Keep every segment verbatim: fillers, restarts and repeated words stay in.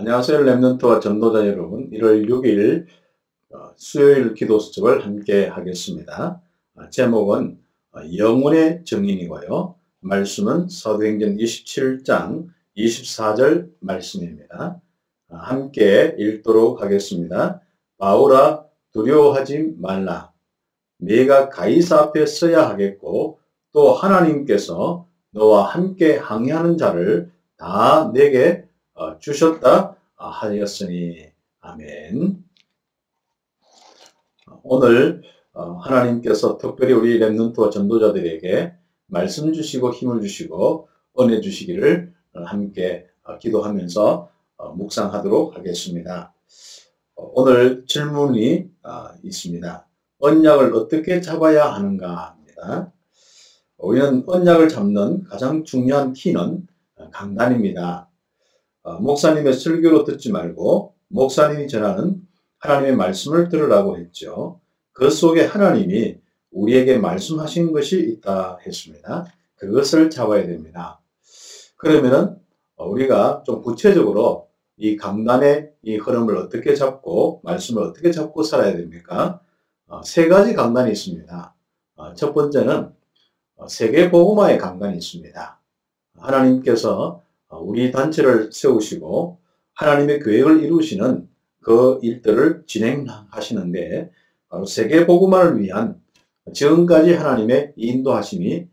안녕하세요. 렘넌트와 전도자 여러분, 일월 육일 수요일 기도수첩을 함께 하겠습니다. 제목은 영혼의 증인이고요. 말씀은 사도행전 이십칠장 이십사절 말씀입니다. 함께 읽도록 하겠습니다. 바울아, 두려워하지 말라. 네가 가이사 앞에 서야 하겠고 또 하나님께서 너와 함께 항의하는 자를 다 내게 주셨다 하였으니. 아멘. 오늘 하나님께서 특별히 우리 렘넌트와 전도자들에게 말씀 주시고 힘을 주시고 은혜 주시기를 함께 기도하면서 묵상하도록 하겠습니다. 오늘 질문이 있습니다. 언약을 어떻게 잡아야 하는가 합니다. 우리는 언약을 잡는 가장 중요한 키는 강단입니다. 목사님의 설교로 듣지 말고 목사님이 전하는 하나님의 말씀을 들으라고 했죠. 그 속에 하나님이 우리에게 말씀하신 것이 있다 했습니다. 그것을 잡아야 됩니다. 그러면은 우리가 좀 구체적으로 이 강단의 이 흐름을 어떻게 잡고 말씀을 어떻게 잡고 살아야 됩니까? 세 가지 강단이 있습니다. 첫 번째는 세계 복음화의 강단이 있습니다. 하나님께서 우리 단체를 세우시고 하나님의 계획을 이루시는 그 일들을 진행하시는데, 바로 세계 복음화를 위한 지금까지 하나님의 인도하심이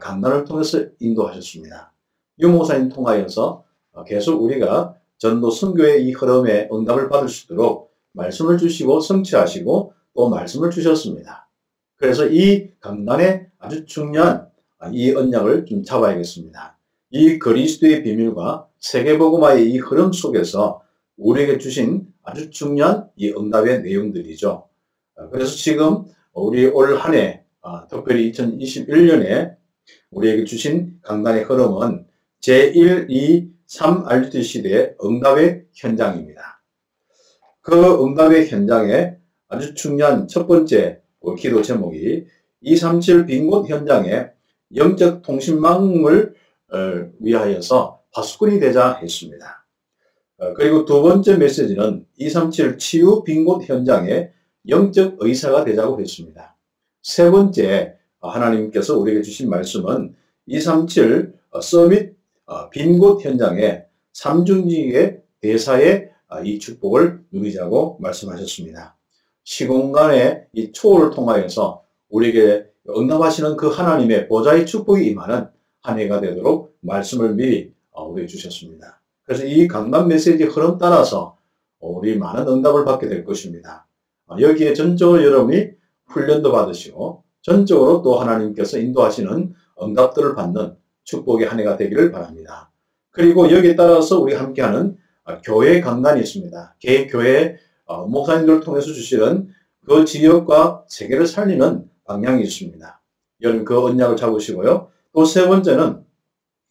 강단을 통해서 인도하셨습니다. 유목사님 통하여서 계속 우리가 전도 선교의 이 흐름에 응답을 받을 수 있도록 말씀을 주시고 성취하시고 또 말씀을 주셨습니다. 그래서 이 강단의 아주 중요한 이 언약을 좀 잡아야겠습니다. 이 그리스도의 비밀과 세계복음화의 이 흐름 속에서 우리에게 주신 아주 중요한 이 응답의 내용들이죠. 그래서 지금 우리 올 한 해, 특별히 이천이십일년에 우리에게 주신 강단의 흐름은 제일, 이, 삼 알지티 시대의 응답의 현장입니다. 그 응답의 현장에 아주 중요한 첫 번째 기도 제목이 이백삼십칠 빈곤 현장에 영적 통신망을 위하여서 파수꾼이 되자 했습니다. 그리고 두 번째 메시지는 이백삼십칠 치유 빈곤 현장에 영적 의사가 되자고 했습니다. 세 번째 하나님께서 우리에게 주신 말씀은 이백삼십칠 서밋 빈곤 현장에 삼중직의 대사의 이 축복을 누리자고 말씀하셨습니다. 시공간의 이 초월을 통하여서 우리에게 응답하시는 그 하나님의 보좌의 축복이 임하는 한 해가 되도록 말씀을 미리 우리에게 주셨습니다. 그래서 이 강단 메시지 흐름 따라서 우리 많은 응답을 받게 될 것입니다. 여기에 전적으로 여러분이 훈련도 받으시고 전적으로 또 하나님께서 인도하시는 응답들을 받는 축복의 한 해가 되기를 바랍니다. 그리고 여기에 따라서 우리 함께하는 교회 강단이 있습니다. 개 교회 목사님들을 통해서 주시는 그 지역과 세계를 살리는 방향이 있습니다. 여러분 그 언약을 잡으시고요. 또 세 번째는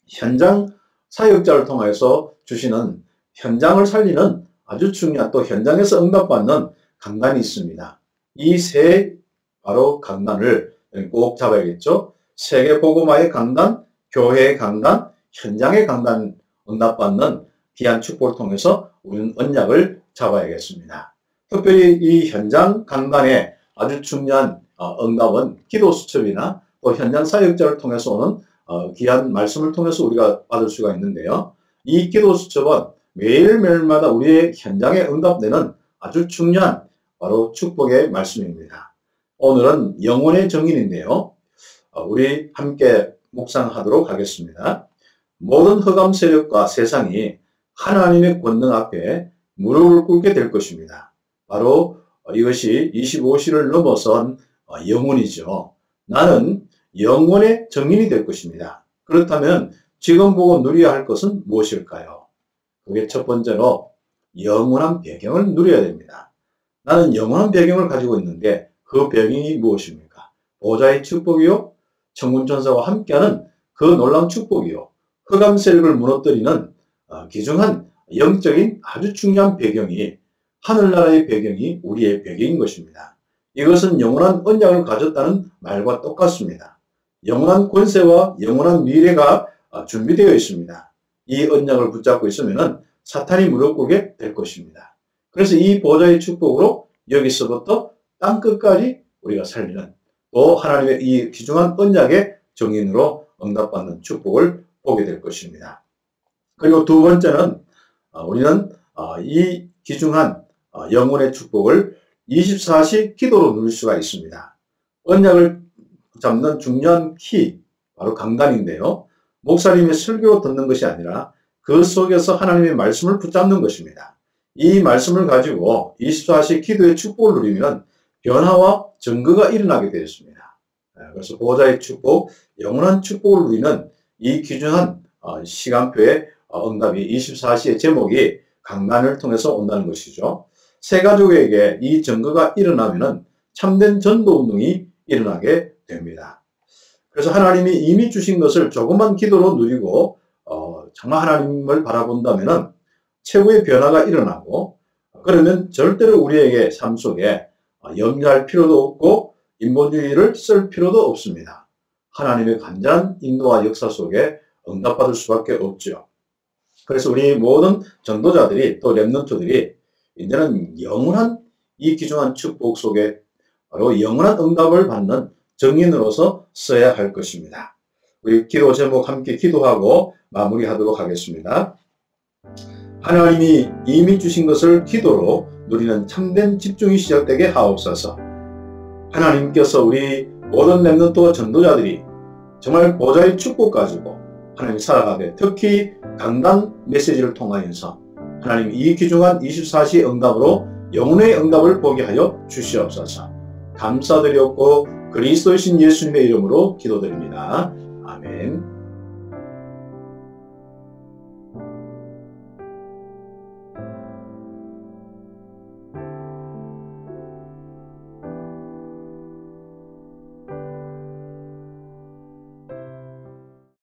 현장 사역자를 통해서 주시는 현장을 살리는 아주 중요한 또 현장에서 응답받는 강단이 있습니다. 이 세 바로 강단을 꼭 잡아야겠죠. 세계 복음화의 강단, 교회의 강단, 현장의 강단 응답받는 귀한 축복을 통해서 우리는 언약을 잡아야겠습니다. 특별히 이 현장 강단의 아주 중요한 응답은 기도 수첩이나 또 현장 사역자를 통해서 오는 귀한 말씀을 통해서 우리가 받을 수가 있는데요. 이 기도 수첩은 매일매일마다 우리의 현장에 응답되는 아주 중요한 바로 축복의 말씀입니다. 오늘은 영혼의 증인인데요. 우리 함께 묵상하도록 하겠습니다. 모든 흑암 세력과 세상이 하나님의 권능 앞에 무릎을 꿇게 될 것입니다. 바로 이것이 이십오시를 넘어선 영혼이죠. 나는 영혼의 증인이 될 것입니다. 그렇다면 지금 보고 누려야 할 것은 무엇일까요? 그게 첫 번째로 영원한 배경을 누려야 됩니다. 나는 영원한 배경을 가지고 있는데 그 배경이 무엇입니까? 보좌의 축복이요, 천군천사와 함께하는 그 놀라운 축복이요, 흑암 세력을 무너뜨리는 귀중한 영적인 아주 중요한 배경이, 하늘나라의 배경이 우리의 배경인 것입니다. 이것은 영원한 언약을 가졌다는 말과 똑같습니다. 영원한 권세와 영원한 미래가 준비되어 있습니다. 이 언약을 붙잡고 있으면 사탄이 무릎 꿇게 될 것입니다. 그래서 이 보좌의 축복으로 여기서부터 땅끝까지 우리가 살리는, 또 하나님의 이 귀중한 언약의 증인으로 응답받는 축복을 보게 될 것입니다. 그리고 두 번째는 우리는 이 귀중한 영혼의 축복을 이십사 시 기도로 누릴 수가 있습니다. 언약을 잡는 중요한 키, 바로 강단인데요. 목사님의 설교 듣는 것이 아니라 그 속에서 하나님의 말씀을 붙잡는 것입니다. 이 말씀을 가지고 이십사 시 기도의 축복을 누리면 변화와 증거가 일어나게 되었습니다. 그래서 보호자의 축복, 영원한 축복을 누리는 이 귀중한 시간표의 응답이 이십사 시의 제목이 강단을 통해서 온다는 것이죠. 세 가족에게 이 증거가 일어나면 참된 전도운동이 일어나게 됩니다. 그래서 하나님이 이미 주신 것을 조금만 기도로 누리고 어, 정말 하나님을 바라본다면 최고의 변화가 일어나고, 그러면 절대로 우리에게 삶 속에 염려할 필요도 없고 인본주의를 쓸 필요도 없습니다. 하나님의 간절한 인도와 역사 속에 응답받을 수밖에 없죠. 그래서 우리 모든 전도자들이 또 렘넌트들이 이제는 영원한 이 귀중한 축복 속에 바로 영원한 응답을 받는 증인으로서 써야 할 것입니다. 우리 기도 제목 함께 기도하고 마무리하도록 하겠습니다. 하나님이 이미 주신 것을 기도로 누리는 참된 집중이 시작되게 하옵소서. 하나님께서 우리 모든 렘넌트와 전도자들이 정말 보좌의 축복 가지고 하나님 살아가되, 특히 강단 메시지를 통하여서 하나님 이 귀중한 이십사 시의 응답으로 영혼의 응답을 보게 하여 주시옵소서. 감사드렸고 그리스도이신 예수님의 이름으로 기도드립니다. 아멘.